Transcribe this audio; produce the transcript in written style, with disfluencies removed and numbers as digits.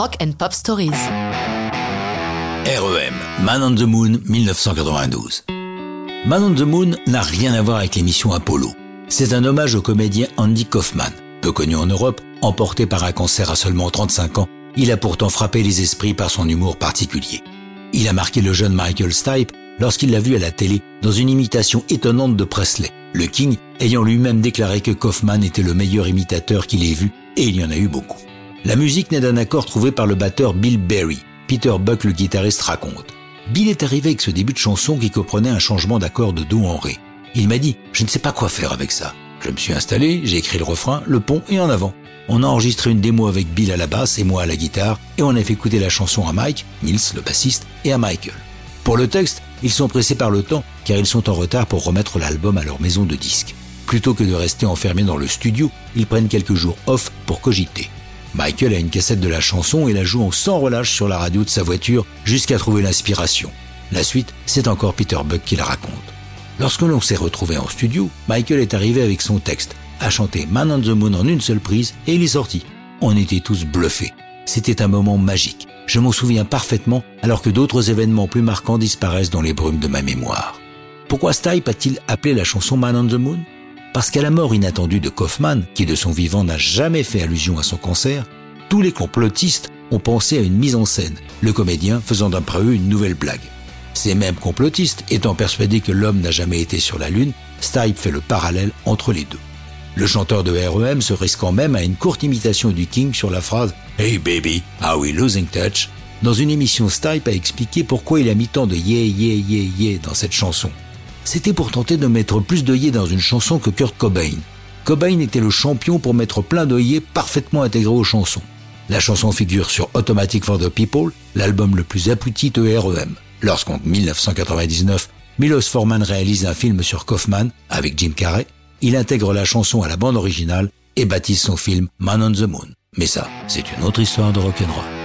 Rock and Pop Stories. R.E.M. Man on the Moon, 1992. Man on the Moon n'a rien à voir avec l'émission Apollo. C'est un hommage au comédien Andy Kaufman. Peu connu en Europe, emporté par un cancer à seulement 35 ans, il a pourtant frappé les esprits par son humour particulier. Il a marqué le jeune Michael Stipe lorsqu'il l'a vu à la télé dans une imitation étonnante de Presley, le King ayant lui-même déclaré que Kaufman était le meilleur imitateur qu'il ait vu, et il y en a eu beaucoup. La musique naît d'un accord trouvé par le batteur Bill Berry. Peter Buck, le guitariste, raconte. Bill est arrivé avec ce début de chanson qui comprenait un changement d'accord de do en ré. Il m'a dit « Je ne sais pas quoi faire avec ça ». Je me suis installé, j'ai écrit le refrain, le pont et en avant. On a enregistré une démo avec Bill à la basse et moi à la guitare, et on a fait écouter la chanson à Mike, Mills, le bassiste, et à Michael. Pour le texte, ils sont pressés par le temps, car ils sont en retard pour remettre l'album à leur maison de disques. Plutôt que de rester enfermés dans le studio, ils prennent quelques jours off pour cogiter. Michael a une cassette de la chanson et la joue sans relâche sur la radio de sa voiture jusqu'à trouver l'inspiration. La suite, c'est encore Peter Buck qui la raconte. Lorsque l'on s'est retrouvé en studio, Michael est arrivé avec son texte, a chanté Man on the Moon en une seule prise et il est sorti. On était tous bluffés. C'était un moment magique. Je m'en souviens parfaitement alors que d'autres événements plus marquants disparaissent dans les brumes de ma mémoire. Pourquoi Stipe a-t-il appelé la chanson Man on the Moon ? Parce qu'à la mort inattendue de Kaufman, qui de son vivant n'a jamais fait allusion à son cancer, tous les complotistes ont pensé à une mise en scène, le comédien faisant d'un prévu une nouvelle blague. Ces mêmes complotistes étant persuadés que l'homme n'a jamais été sur la Lune, Stipe fait le parallèle entre les deux. Le chanteur de R.E.M. se risquant même à une courte imitation du King sur la phrase « Hey baby, are we losing touch ?» Dans une émission, Stipe a expliqué pourquoi il a mis tant de « yeah, yeah, yeah, yeah » dans cette chanson. C'était pour tenter de mettre plus de « yeah » dans une chanson que Kurt Cobain. Cobain était le champion pour mettre plein de « yeah » parfaitement intégrés aux chansons. La chanson figure sur « Automatic for the People », l'album le plus abouti de R.E.M. Lorsqu'en 1999, Milos Forman réalise un film sur Kaufman avec Jim Carrey, il intègre la chanson à la bande originale et baptise son film Man on the Moon. Mais ça, c'est une autre histoire de rock'n'roll.